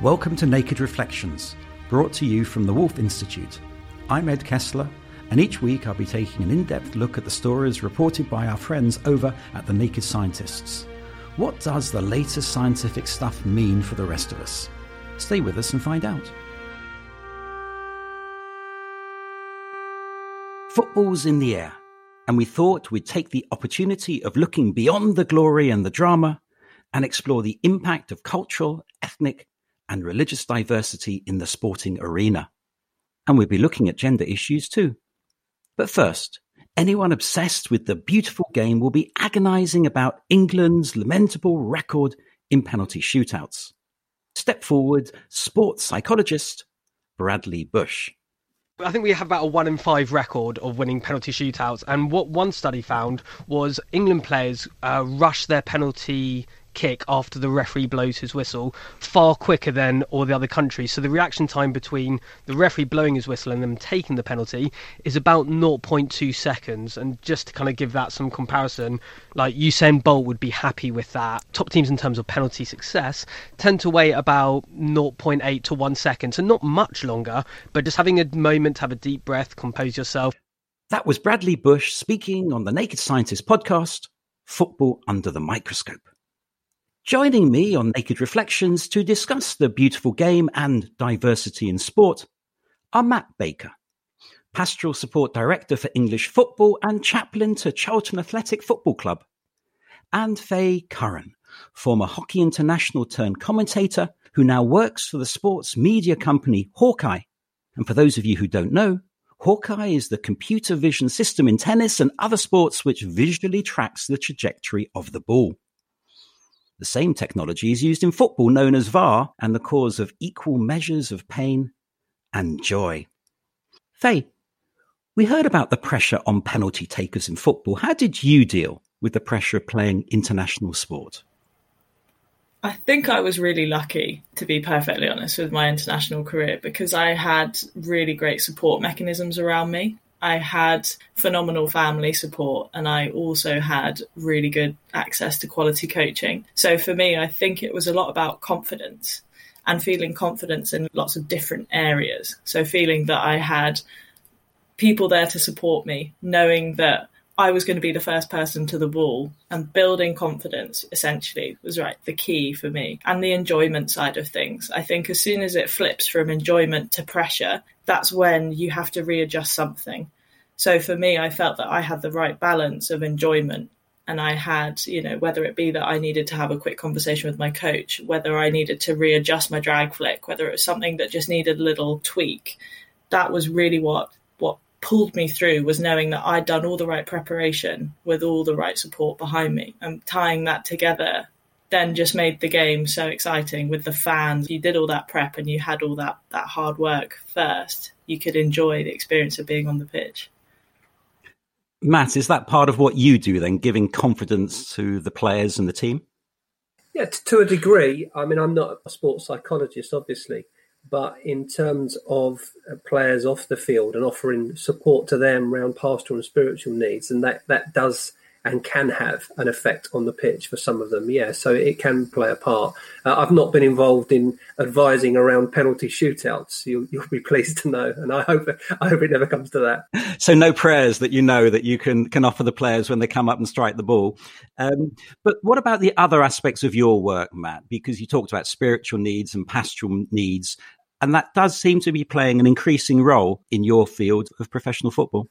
Welcome to Naked Reflections, brought to you from the Wolf Institute. I'm Ed Kessler, and each week I'll be taking an in-depth look at the stories reported by our friends over at the Naked Scientists. What does the latest scientific stuff mean for the rest of us? Stay with us and find out. Football's in the air, and we thought we'd take the opportunity of looking beyond the glory and the drama and explore the impact of cultural, ethnic, and religious diversity in the sporting arena. And we'll be looking at gender issues too. But first, anyone obsessed with the beautiful game will be agonising about England's lamentable record in penalty shootouts. Step forward, sports psychologist Bradley Bush. I think we have about a 1 in 5 record of winning penalty shootouts. And what one study found was England players rush their penalty kick after the referee blows his whistle far quicker than all the other countries. So the reaction time between the referee blowing his whistle and them taking the penalty is about 0.2 seconds. And just to kind of give that some comparison, like Usain Bolt would be happy with that. Top teams in terms of penalty success tend to wait about 0.8 to 1 second. So not much longer, but just having a moment to have a deep breath, compose yourself. That was Bradley Bush speaking on the Naked Scientist podcast, Football Under the Microscope. Joining me on Naked Reflections to discuss the beautiful game and diversity in sport are Matt Baker, Pastoral Support Director for English Football and Chaplain to Charlton Athletic Football Club, and Faye Curran, former hockey international turned commentator who now works for the sports media company Hawkeye. And for those of you who don't know, Hawkeye is the computer vision system in tennis and other sports which visually tracks the trajectory of the ball. The same technology is used in football, known as VAR, and the cause of equal measures of pain and joy. Faye, we heard about the pressure on penalty takers in football. How did you deal with the pressure of playing international sport? I think I was really lucky, to be perfectly honest, with my international career because I had really great support mechanisms around me. I had phenomenal family support and I also had really good access to quality coaching. So for me, I think it was a lot about confidence and feeling confidence in lots of different areas. So feeling that I had people there to support me, knowing that I was going to be the first person to the ball, and building confidence essentially was the key for me. And the enjoyment side of things. I think as soon as it flips from enjoyment to pressure, that's when you have to readjust something. So for me, I felt that I had the right balance of enjoyment. And I had, whether it be that I needed to have a quick conversation with my coach, whether I needed to readjust my drag flick, whether it was something that just needed a little tweak. That was really what pulled me through, was knowing that I'd done all the right preparation with all the right support behind me, and tying that together then just made the game so exciting with the fans. You did all that prep and you had all that hard work first. You could enjoy the experience of being on the pitch. Matt, is that part of what you do then, giving confidence to the players and the team? Yeah, to a degree. I mean, I'm not a sports psychologist, obviously, but in terms of players off the field and offering support to them around pastoral and spiritual needs, and that does and can have an effect on the pitch for some of them, yeah, so it can play a part. I've not been involved in advising around penalty shootouts, you'll be pleased to know, and I hope it never comes to that. So no prayers that that you can offer the players when they come up and strike the ball. But what about the other aspects of your work, Matt? Because you talked about spiritual needs and pastoral needs, and that does seem to be playing an increasing role in your field of professional football.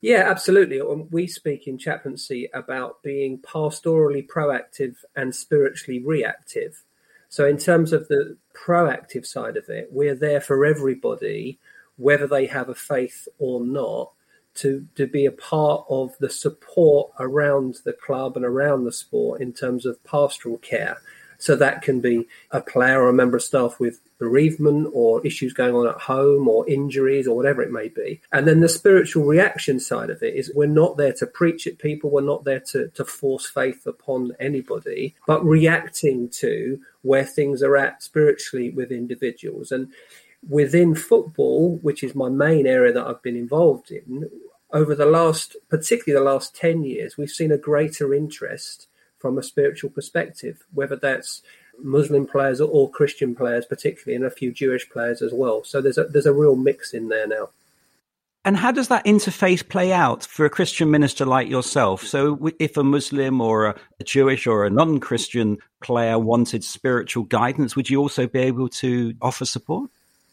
Yeah, absolutely. We speak in chaplaincy about being pastorally proactive and spiritually reactive. So in terms of the proactive side of it, we're there for everybody, whether they have a faith or not, to be a part of the support around the club and around the sport in terms of pastoral care. So that can be a player or a member of staff with bereavement or issues going on at home or injuries or whatever it may be. And then the spiritual reaction side of it is we're not there to preach at people. We're not there to force faith upon anybody, but reacting to where things are at spiritually with individuals. And within football, which is my main area that I've been involved in, over the last, particularly the last 10 years, we've seen a greater interest from a spiritual perspective, whether that's Muslim players or Christian players particularly, and a few Jewish players as well. So there's a real mix in there now. And how does that interface play out for a Christian minister like yourself? So if a Muslim or a Jewish or a non-Christian player wanted spiritual guidance, would you also be able to offer support?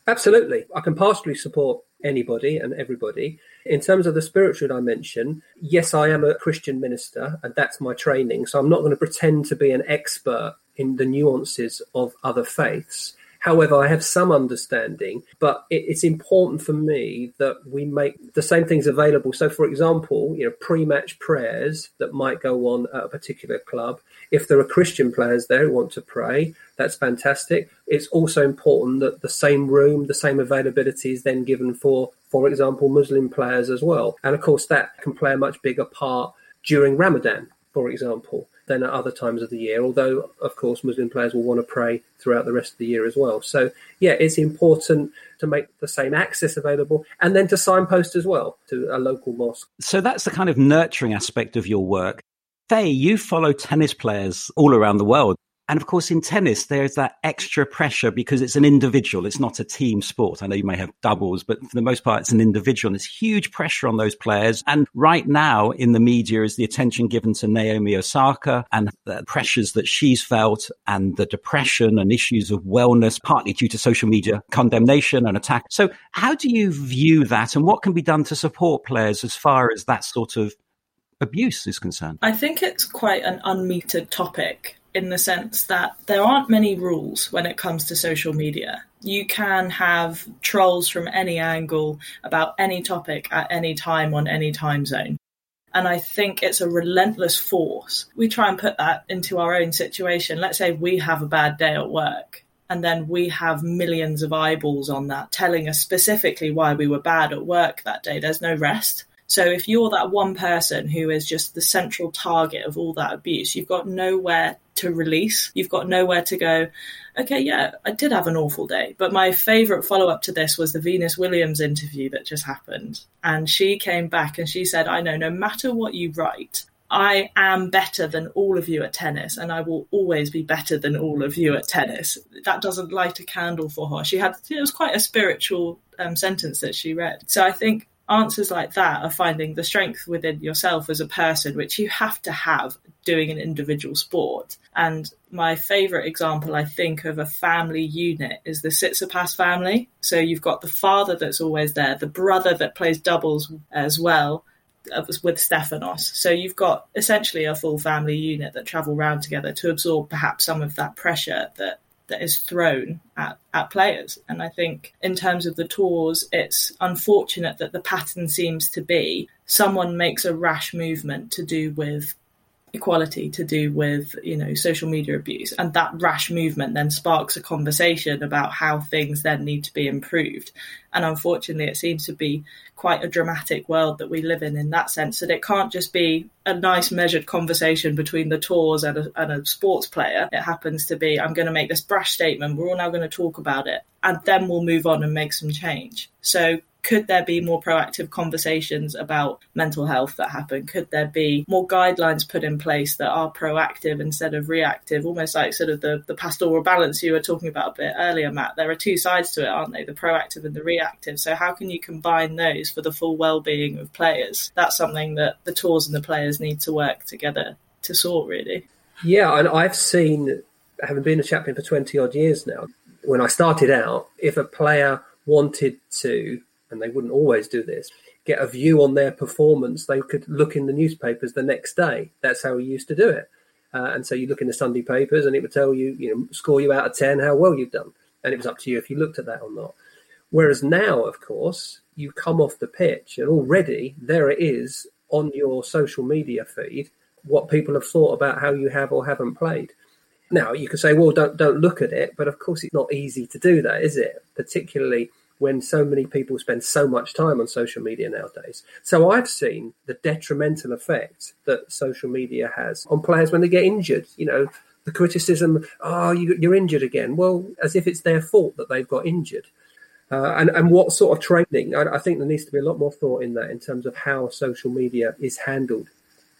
Absolutely. I can pastorally support anybody and everybody. In terms of the spiritual dimension, yes, I am a Christian minister and that's my training. So I'm not going to pretend to be an expert in the nuances of other faiths. However, I have some understanding, but it's important for me that we make the same things available. So, for example, pre-match prayers that might go on at a particular club. If there are Christian players there who want to pray, that's fantastic. It's also important that the same room, the same availability is then given for example, Muslim players as well. And, of course, that can play a much bigger part during Ramadan, for example, than at other times of the year, although, of course, Muslim players will want to pray throughout the rest of the year as well. So, yeah, it's important to make the same access available and then to signpost as well to a local mosque. So that's the kind of nurturing aspect of your work. Faye, you follow tennis players all around the world. And, of course, in tennis, there's that extra pressure because it's an individual. It's not a team sport. I know you may have doubles, but for the most part, it's an individual. And there's huge pressure on those players. And right now in the media is the attention given to Naomi Osaka and the pressures that she's felt and the depression and issues of wellness, partly due to social media condemnation and attack. So how do you view that and what can be done to support players as far as that sort of abuse is concerned? I think it's quite an unmetered topic, in the sense that there aren't many rules when it comes to social media. You can have trolls from any angle about any topic at any time on any time zone. And I think it's a relentless force. We try and put that into our own situation. Let's say we have a bad day at work, and then we have millions of eyeballs on that telling us specifically why we were bad at work that day. There's no rest. So if you're that one person who is just the central target of all that abuse, you've got nowhere to release. You've got nowhere to go, okay, yeah, I did have an awful day. But my favourite follow-up to this was the Venus Williams interview that just happened. And she came back and she said, I know no matter what you write, I am better than all of you at tennis, and I will always be better than all of you at tennis. That doesn't light a candle for her. It was quite a spiritual sentence that she read. So I think answers like that are finding the strength within yourself as a person, which you have to have doing an individual sport. And my favourite example, I think, of a family unit is the Tsitsipas family. So you've got the father that's always there, the brother that plays doubles as well with Stefanos. So you've got essentially a full family unit that travel round together to absorb perhaps some of that pressure that is thrown at players. And I think in terms of the tours, it's unfortunate that the pattern seems to be someone makes a rash movement to do with equality, to do with, social media abuse. And that rash movement then sparks a conversation about how things then need to be improved. And unfortunately, it seems to be quite a dramatic world that we live in that sense, that it can't just be a nice measured conversation between the tours and a sports player. It happens to be, I'm going to make this brash statement, we're all now going to talk about it, and then we'll move on and make some change. So could there be more proactive conversations about mental health that happen? Could there be more guidelines put in place that are proactive instead of reactive, almost like sort of the pastoral balance you were talking about a bit earlier, Matt? There are two sides to it, aren't they? The proactive and the reactive. So how can you combine those for the full well-being of players? That's something that the tours and the players need to work together to sort, really. Yeah, and I've seen, having been a chaplain for 20-odd years now, when I started out, if a player wanted to, and they wouldn't always do this, get a view on their performance, they could look in the newspapers the next day. That's how we used to do it. And so you look in the Sunday papers and it would tell you, you know, score you out of 10, how well you've done. And it was up to you if you looked at that or not. Whereas now, of course, you come off the pitch and already there it is on your social media feed, what people have thought about how you have or haven't played. Now, you could say, well, don't look at it. But of course, it's not easy to do that, is it? Particularly when so many people spend so much time on social media nowadays. So I've seen the detrimental effect that social media has on players when they get injured. You know, the criticism, oh, you're injured again. Well, as if it's their fault that they've got injured. And what sort of training? I think there needs to be a lot more thought in that in terms of how social media is handled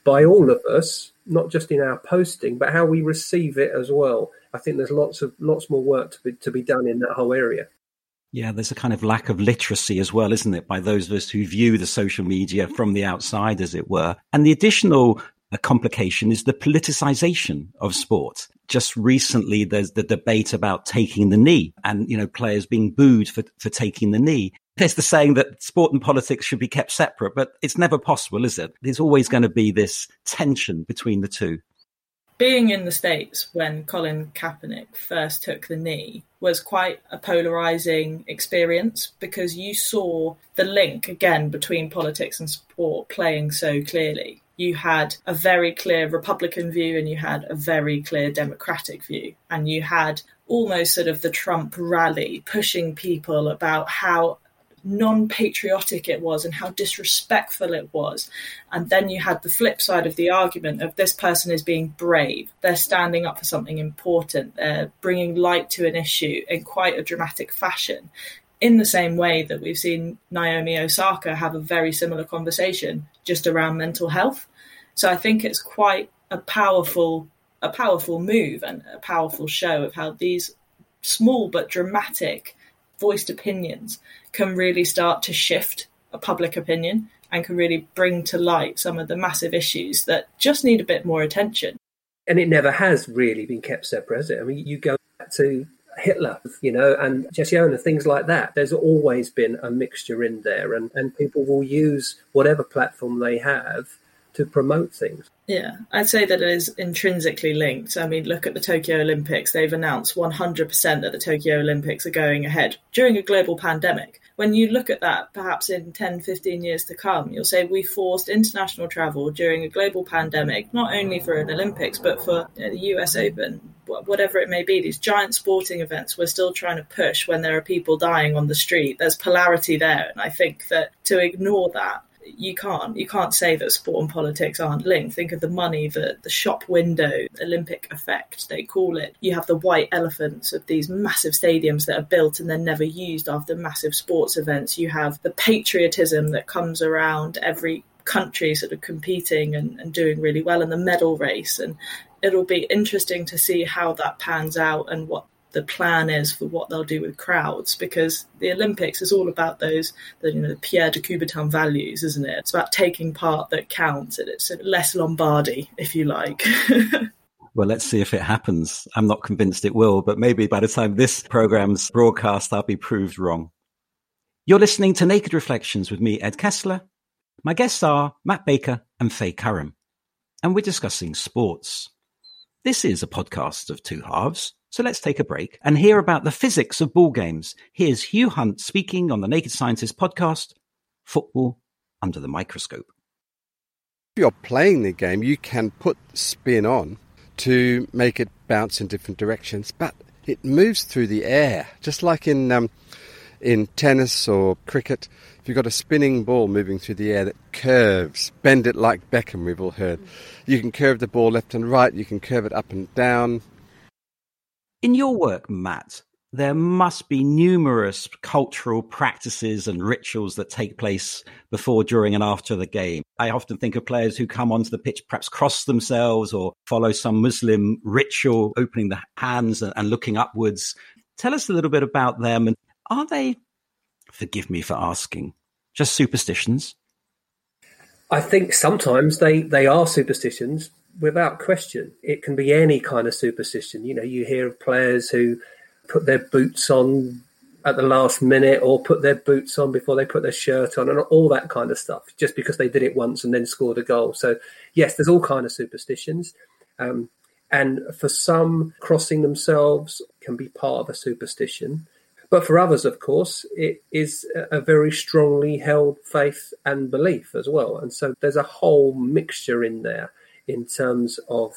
by all of us, not just in our posting, but how we receive it as well. I think there's lots more work to be done in that whole area. Yeah, there's a kind of lack of literacy as well, isn't it, by those of us who view the social media from the outside, as it were. And the additional complication is the politicization of sport. Just recently, there's the debate about taking the knee and, you know, players being booed for taking the knee. There's the saying that sport and politics should be kept separate, but it's never possible, is it? There's always going to be this tension between the two. Being in the States when Colin Kaepernick first took the knee was quite a polarising experience because you saw the link, again, between politics and sport playing so clearly. You had a very clear Republican view and you had a very clear Democratic view. And you had almost sort of the Trump rally pushing people about how non-patriotic it was and how disrespectful it was. And then you had the flip side of the argument of this person is being brave. They're standing up for something important. They're bringing light to an issue in quite a dramatic fashion. In the same way that we've seen Naomi Osaka have a very similar conversation just around mental health. So I think it's quite a powerful move and a powerful show of how these small but dramatic voiced opinions can really start to shift a public opinion and can really bring to light some of the massive issues that just need a bit more attention. And it never has really been kept separate, has it? I mean, you go back to Hitler, you know, and Jesse Owens, things like that. There's always been a mixture in there and people will use whatever platform they have to promote things. Yeah, I'd say that it is intrinsically linked. I mean, look at the Tokyo Olympics. They've announced 100% that the Tokyo Olympics are going ahead during a global pandemic. When you look at that, perhaps in 10, 15 years to come, you'll say we forced international travel during a global pandemic, not only for an Olympics, but for the US Open, whatever it may be. These giant sporting events we're still trying to push when there are people dying on the street. There's polarity there. And I think that to ignore that, you can't say that sport and politics aren't linked. Think of the money, the shop window, Olympic effect, they call it. You have the white elephants of these massive stadiums that are built and they're never used after massive sports events. You have the patriotism that comes around every country sort of competing and doing really well in the medal race. And it'll be interesting to see how that pans out and what the plan is for what they'll do with crowds, because the Olympics is all about those, you know, the Pierre de Coubertin values, isn't it? It's about taking part that counts, and it's less Lombardy, if you like. Well, let's see if it happens. I'm not convinced it will, but maybe by the time this program's broadcast, I'll be proved wrong. You're listening to Naked Reflections with me, Ed Kessler. My guests are Matt Baker and Faye Curran, and we're discussing sports. This is a podcast of two halves. So let's take a break and hear about the physics of ball games. Here's Hugh Hunt speaking on the Naked Scientists podcast, Football Under the Microscope. If you're playing the game, you can put spin on to make it bounce in different directions, but it moves through the air, just like in tennis or cricket. If you've got a spinning ball moving through the air that curves, bend it like Beckham, we've all heard. You can curve the ball left and right, you can curve it up and down. In your work, Matt, there must be numerous cultural practices and rituals that take place before, during and after the game. I often think of players who come onto the pitch, perhaps cross themselves or follow some Muslim ritual, opening the hands and looking upwards. Tell us a little bit about them. And are they, forgive me for asking, just superstitions? I think sometimes they are superstitions. Without question, it can be any kind of superstition. You know, you hear of players who put their boots on at the last minute or put their boots on before they put their shirt on and all that kind of stuff, just because they did it once and then scored a goal. So, yes, there's all kind of superstitions. And for some, crossing themselves can be part of a superstition. But for others, of course, it is a very strongly held faith and belief as well. And so there's a whole mixture in there in terms of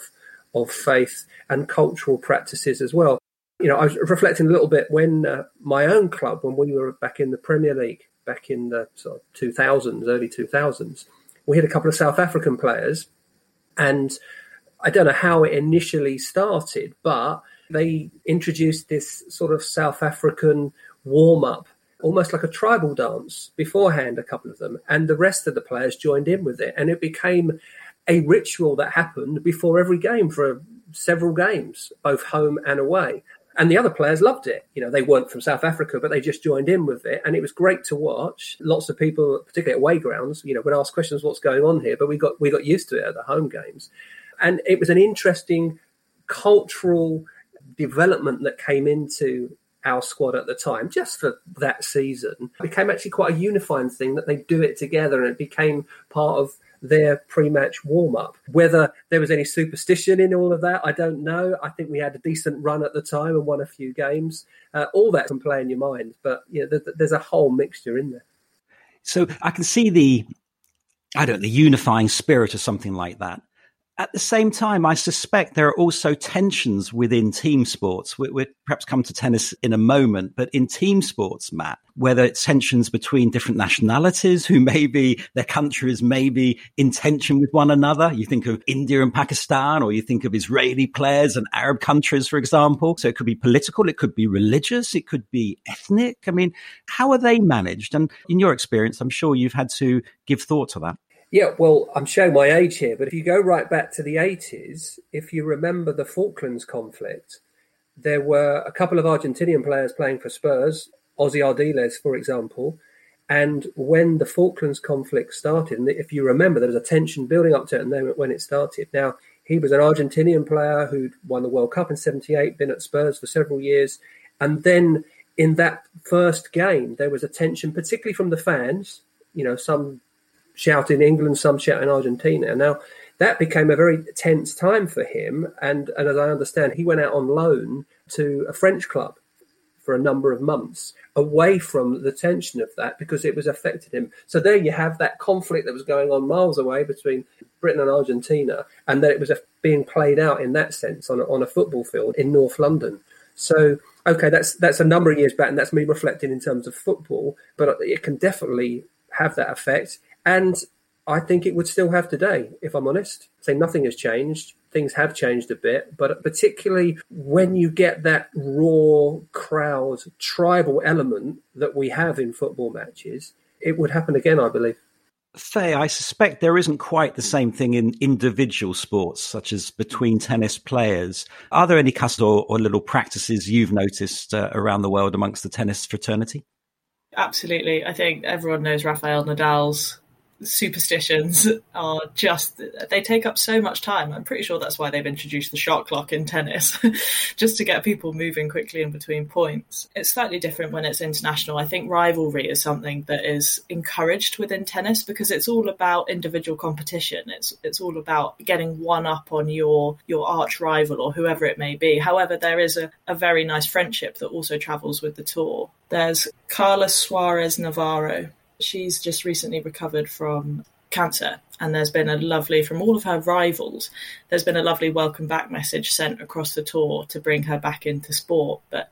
faith and cultural practices as well. You know, I was reflecting a little bit when my own club, when we were back in the Premier League, back in the sort of 2000s, early 2000s, we had a couple of South African players. And I don't know how it initially started, but they introduced this sort of South African warm-up, almost like a tribal dance beforehand, a couple of them. And the rest of the players joined in with it. And it became a ritual that happened before every game for several games, both home and away. And the other players loved it. You know, they weren't from South Africa, but they just joined in with it. And it was great to watch. Lots of people, particularly at away grounds, you know, would ask questions, what's going on here? But we got used to it at the home games. And it was an interesting cultural development that came into our squad at the time, just for that season. It became actually quite a unifying thing that they do it together, and it became part of their pre-match warm-up. Whether there was any superstition in all of that, I don't know. I think we had a decent run at the time and won a few games. All that can play in your mind, but you know, there's a whole mixture in there. So I can see the unifying spirit or something like that. At the same time, I suspect there are also tensions within team sports. We'll perhaps come to tennis in a moment, but in team sports, Matt, whether it's tensions between different nationalities who maybe their countries may be in tension with one another. You think of India and Pakistan, or you think of Israeli players and Arab countries, for example. So it could be political, it could be religious, it could be ethnic. I mean, how are they managed? And in your experience, I'm sure you've had to give thought to that. Yeah, well, I'm showing my age here, but if you go right back to the 80s, if you remember the Falklands conflict, there were a couple of Argentinian players playing for Spurs, Ozzy Ardiles, for example, and when the Falklands conflict started, and if you remember, there was a tension building up to it and then when it started. Now, he was an Argentinian player who'd won the World Cup in 78, been at Spurs for several years, and then in that first game, there was a tension, particularly from the fans, you know, some shout in England, some shout in Argentina. Now, that became a very tense time for him. And as I understand, he went out on loan to a French club for a number of months away from the tension of that because it was affected him. So there you have that conflict that was going on miles away between Britain and Argentina, and that it was being played out in that sense on a football field in North London. So, OK, that's a number of years back, and that's me reflecting in terms of football, but it can definitely have that effect. And I think it would still have today, if I'm honest. So nothing has changed. Things have changed a bit. But particularly when you get that raw crowd tribal element that we have in football matches, it would happen again, I believe. Faye, I suspect there isn't quite the same thing in individual sports, such as between tennis players. Are there any customs or little practices you've noticed around the world amongst the tennis fraternity? Absolutely. I think everyone knows Rafael Nadal's superstitions are just, they take up so much time. I'm pretty sure that's why they've introduced the shot clock in tennis, just to get people moving quickly in between points. It's slightly different when it's international. I think rivalry is something that is encouraged within tennis because it's all about individual competition. It's all about getting one up on your arch rival or whoever it may be. However, there is a very nice friendship that also travels with the tour. There's Carla Suarez Navarro. She's just recently recovered from cancer, and there's been a lovely, from all of her rivals, there's been a lovely welcome back message sent across the tour to bring her back into sport. But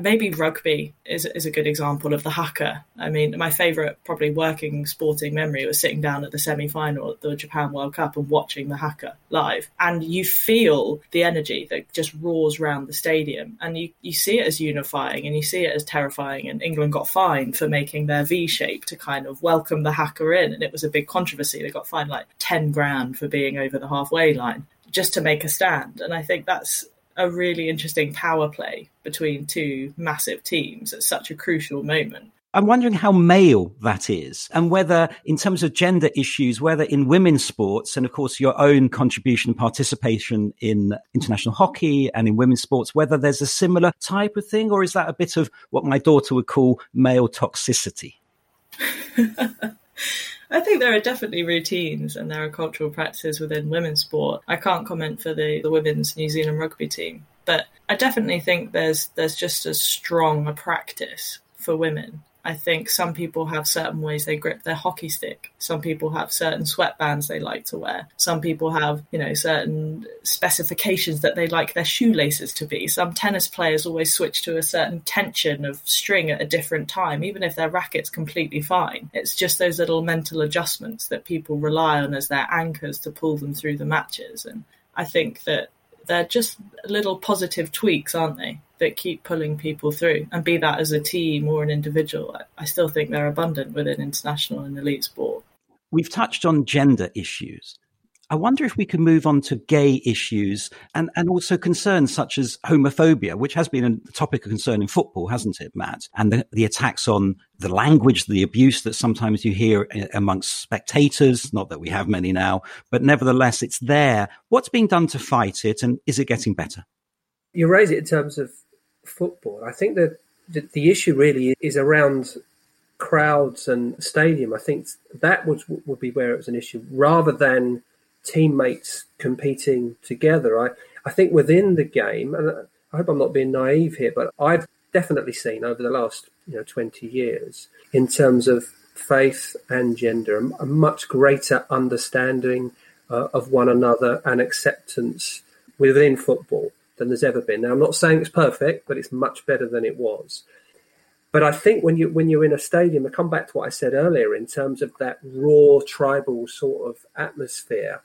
maybe rugby is a good example of the haka. I mean, my favourite probably working sporting memory was sitting down at the semi-final at the Japan World Cup and watching the haka live. And you feel the energy that just roars round the stadium. And you see it as unifying and you see it as terrifying. And England got fined for making their V-shape to kind of welcome the haka in. And it was a big controversy. They got fined like 10 grand for being over the halfway line just to make a stand. And I think that's a really interesting power play between two massive teams at such a crucial moment. I'm wondering how male that is, and whether in terms of gender issues, whether in women's sports and, of course, your own contribution and participation in international hockey and in women's sports, whether there's a similar type of thing, or is that a bit of what my daughter would call male toxicity? I think there are definitely routines and there are cultural practices within women's sport. I can't comment for the women's New Zealand rugby team, but I definitely think there's just as strong a practice for women. I think some people have certain ways they grip their hockey stick. Some people have certain sweatbands they like to wear. Some people have, certain specifications that they like their shoelaces to be. Some tennis players always switch to a certain tension of string at a different time, even if their racket's completely fine. It's just those little mental adjustments that people rely on as their anchors to pull them through the matches. And I think that they're just little positive tweaks, aren't they, that keep pulling people through, and be that as a team or an individual. I still think they're abundant within international and elite sport. We've touched on gender issues. I wonder if we can move on to gay issues and also concerns such as homophobia, which has been a topic of concern in football, hasn't it, Matt? And the attacks on the language, the abuse that sometimes you hear amongst spectators, not that we have many now, but nevertheless, it's there. What's being done to fight it, and is it getting better? You raise it in terms of football. I think that the issue really is around crowds and stadium. I think that would be where it was an issue, rather than teammates competing together. I think within the game, and I hope I'm not being naive here, but I've definitely seen over the last 20 years, in terms of faith and gender, a much greater understanding of one another and acceptance within football than there's ever been. Now, I'm not saying it's perfect, but it's much better than it was. But I think when you're in a stadium, I come back to what I said earlier in terms of that raw tribal sort of atmosphere.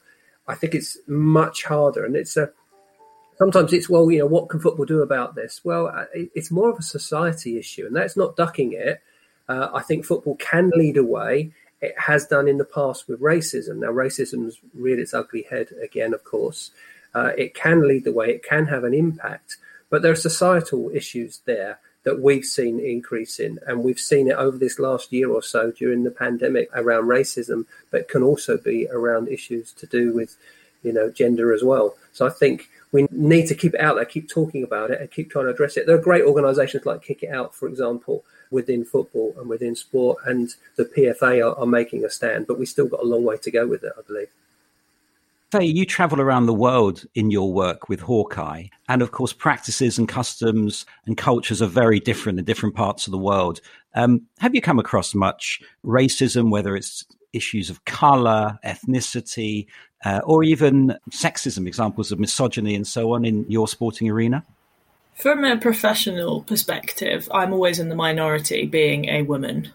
I think it's much harder, and sometimes what can football do about this? Well, it's more of a society issue, and that's not ducking it. I think football can lead away. It has done in the past with racism. Now, racism's reared its ugly head again, of course. It can lead the way. It can have an impact, but there are societal issues there that we've seen increase in, and we've seen it over this last year or so during the pandemic around racism, but can also be around issues to do with, gender as well. So I think we need to keep it out there, keep talking about it, and keep trying to address it. There are great organisations like Kick It Out, for example, within football and within sport, and the PFA are making a stand, but we've still got a long way to go with it, I believe. Faye, you travel around the world in your work with Hawkeye, and of course practices and customs and cultures are very different in different parts of the world. Have you come across much racism, whether it's issues of colour, ethnicity, or even sexism, examples of misogyny and so on in your sporting arena? From a professional perspective, I'm always in the minority being a woman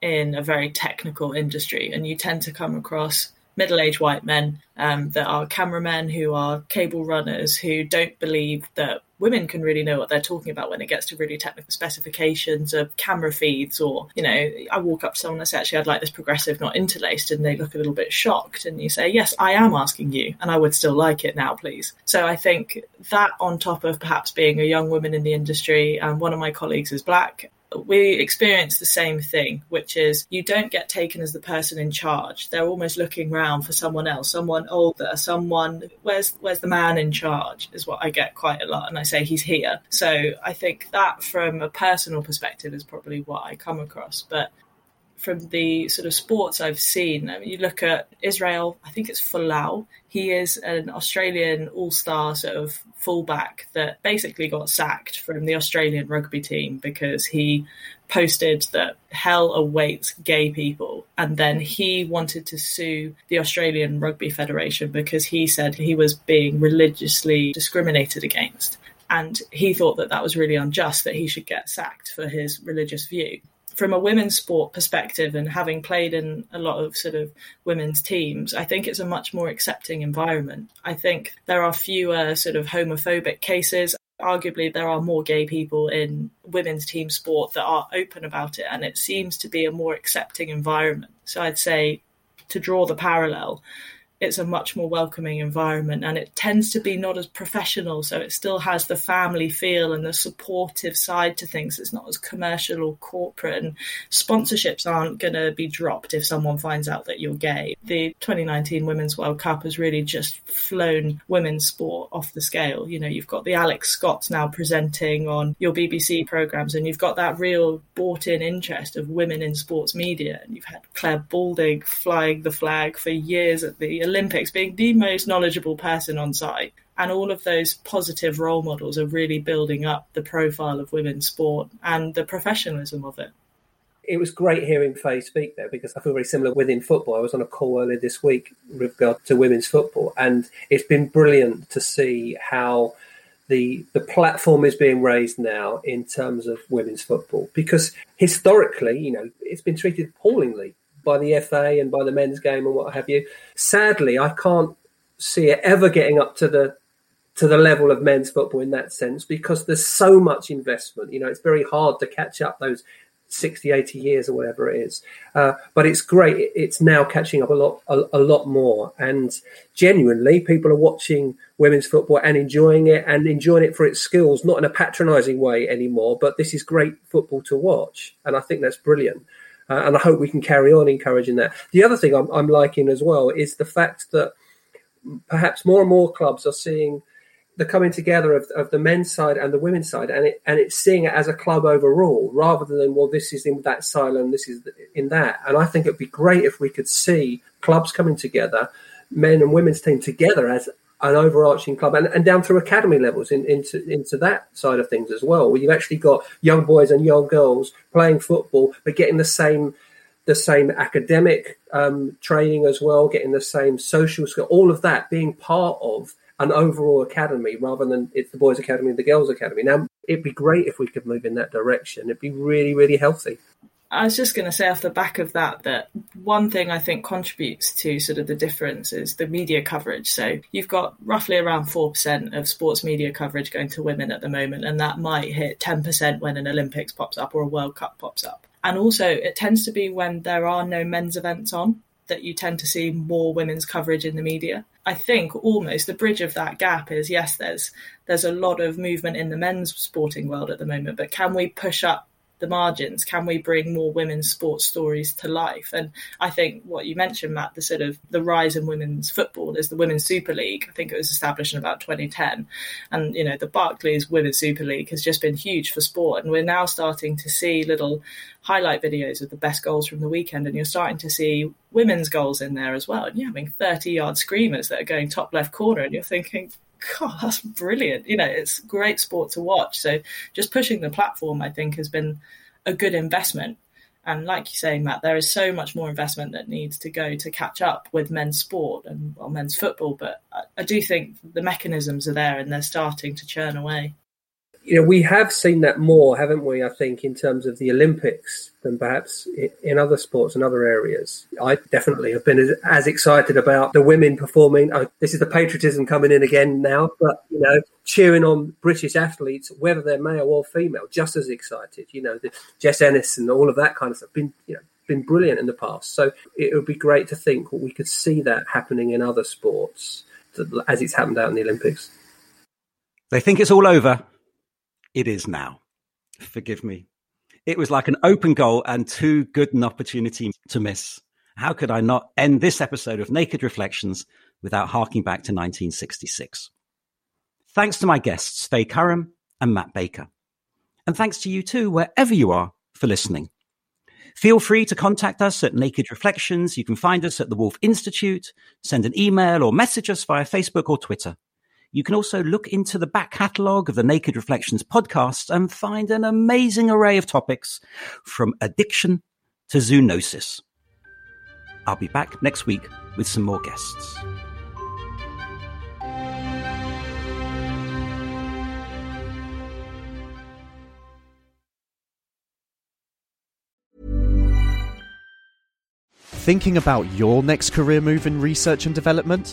in a very technical industry, and you tend to come across middle-aged white men that are cameramen, who are cable runners, who don't believe that women can really know what they're talking about when it gets to really technical specifications of camera feeds. Or, I walk up to someone and I say, actually, I'd like this progressive, not interlaced. And they look a little bit shocked. And you say, yes, I am asking you, and I would still like it now, please. So I think that, on top of perhaps being a young woman in the industry, and one of my colleagues is black, we experience the same thing, which is you don't get taken as the person in charge. They're almost looking around for someone else, someone older, someone, where's the man in charge, is what I get quite a lot. And I say, he's here. So I think that, from a personal perspective, is probably what I come across. But from the sort of sports I've seen, you look at Israel, I think it's Folau. He is an Australian all-star sort of fullback that basically got sacked from the Australian rugby team because he posted that hell awaits gay people. And then he wanted to sue the Australian Rugby Federation because he said he was being religiously discriminated against. And he thought that that was really unjust, that he should get sacked for his religious view. From a women's sport perspective, and having played in a lot of sort of women's teams, I think it's a much more accepting environment. I think there are fewer sort of homophobic cases. Arguably, there are more gay people in women's team sport that are open about it, and it seems to be a more accepting environment. So I'd say, to draw the parallel, it's a much more welcoming environment, and it tends to be not as professional. So it still has the family feel and the supportive side to things. It's not as commercial or corporate, and sponsorships aren't going to be dropped if someone finds out that you're gay. The 2019 Women's World Cup has really just flown women's sport off the scale. You know, you've got the Alex Scotts now presenting on your BBC programmes, and you've got that real bought-in interest of women in sports media. And you've had Claire Balding flying the flag for years at the Olympics, being the most knowledgeable person on site. And all of those positive role models are really building up the profile of women's sport and the professionalism of it. It was great hearing Faye speak there, because I feel very similar within football. I was on a call earlier this week with regard to women's football, and it's been brilliant to see how the platform is being raised now in terms of women's football, because historically, you know, it's been treated appallingly by the FA and by the men's game and what have you. Sadly, I can't see it ever getting up to the level of men's football in that sense, because there's so much investment. You know, it's very hard to catch up those 60, 80 years or whatever it is. But it's great. It's now catching up a lot more. And genuinely, people are watching women's football and enjoying it for its skills, not in a patronising way anymore. But this is great football to watch. And I think that's brilliant. And I hope we can carry on encouraging that. The other thing I'm liking as well is the fact that perhaps more and more clubs are seeing the coming together of the men's side and the women's side, and it's seeing it as a club overall, rather than, well, this is in that silo and this is in that. And I think it'd be great if we could see clubs coming together, men and women's team together as an overarching club, and down through academy levels into that side of things as well, where you've actually got young boys and young girls playing football, but getting the same academic training as well, getting the same social skill, all of that being part of an overall academy, rather than it's the boys' academy and the girls' academy. Now, it'd be great if we could move in that direction. It'd be really, really healthy. I was just going to say off the back of that one thing I think contributes to sort of the difference is the media coverage. So you've got roughly around 4% of sports media coverage going to women at the moment, and that might hit 10% when an Olympics pops up or a World Cup pops up. And also it tends to be when there are no men's events on that you tend to see more women's coverage in the media. I think almost the bridge of that gap is, yes, there's a lot of movement in the men's sporting world at the moment, but can we push up the margins? Can we bring more women's sports stories to life? And I think what you mentioned, Matt, the sort of the rise in women's football is the Women's Super League. I think it was established in about 2010. And, you know, the Barclays Women's Super League has just been huge for sport. And we're now starting to see little highlight videos of the best goals from the weekend. And you're starting to see women's goals in there as well. And you're having 30-yard screamers that are going top left corner. And you're thinking, God, that's brilliant. You know, it's great sport to watch. So just pushing the platform, I think, has been a good investment. And like you say, Matt, there is so much more investment that needs to go to catch up with men's sport and, well, men's football. But I do think the mechanisms are there, and they're starting to churn away. You know, we have seen that more, haven't we, I think, in terms of the Olympics than perhaps in other sports and other areas. I definitely have been as excited about the women performing. This is the patriotism coming in again now, but, you know, cheering on British athletes, whether they're male or female, just as excited. You know, the Jess Ennis and all of that kind of stuff been brilliant in the past. So it would be great to think we could see that happening in other sports as it's happened out in the Olympics. They think it's all over. It is now. Forgive me. It was like an open goal and too good an opportunity to miss. How could I not end this episode of Naked Reflections without harking back to 1966? Thanks to my guests, Faye Curran and Matt Baker. And thanks to you too, wherever you are, for listening. Feel free to contact us at Naked Reflections. You can find us at the Wolf Institute. Send an email or message us via Facebook or Twitter. You can also look into the back catalogue of the Naked Reflections podcast and find an amazing array of topics, from addiction to zoonosis. I'll be back next week with some more guests. Thinking about your next career move in research and development?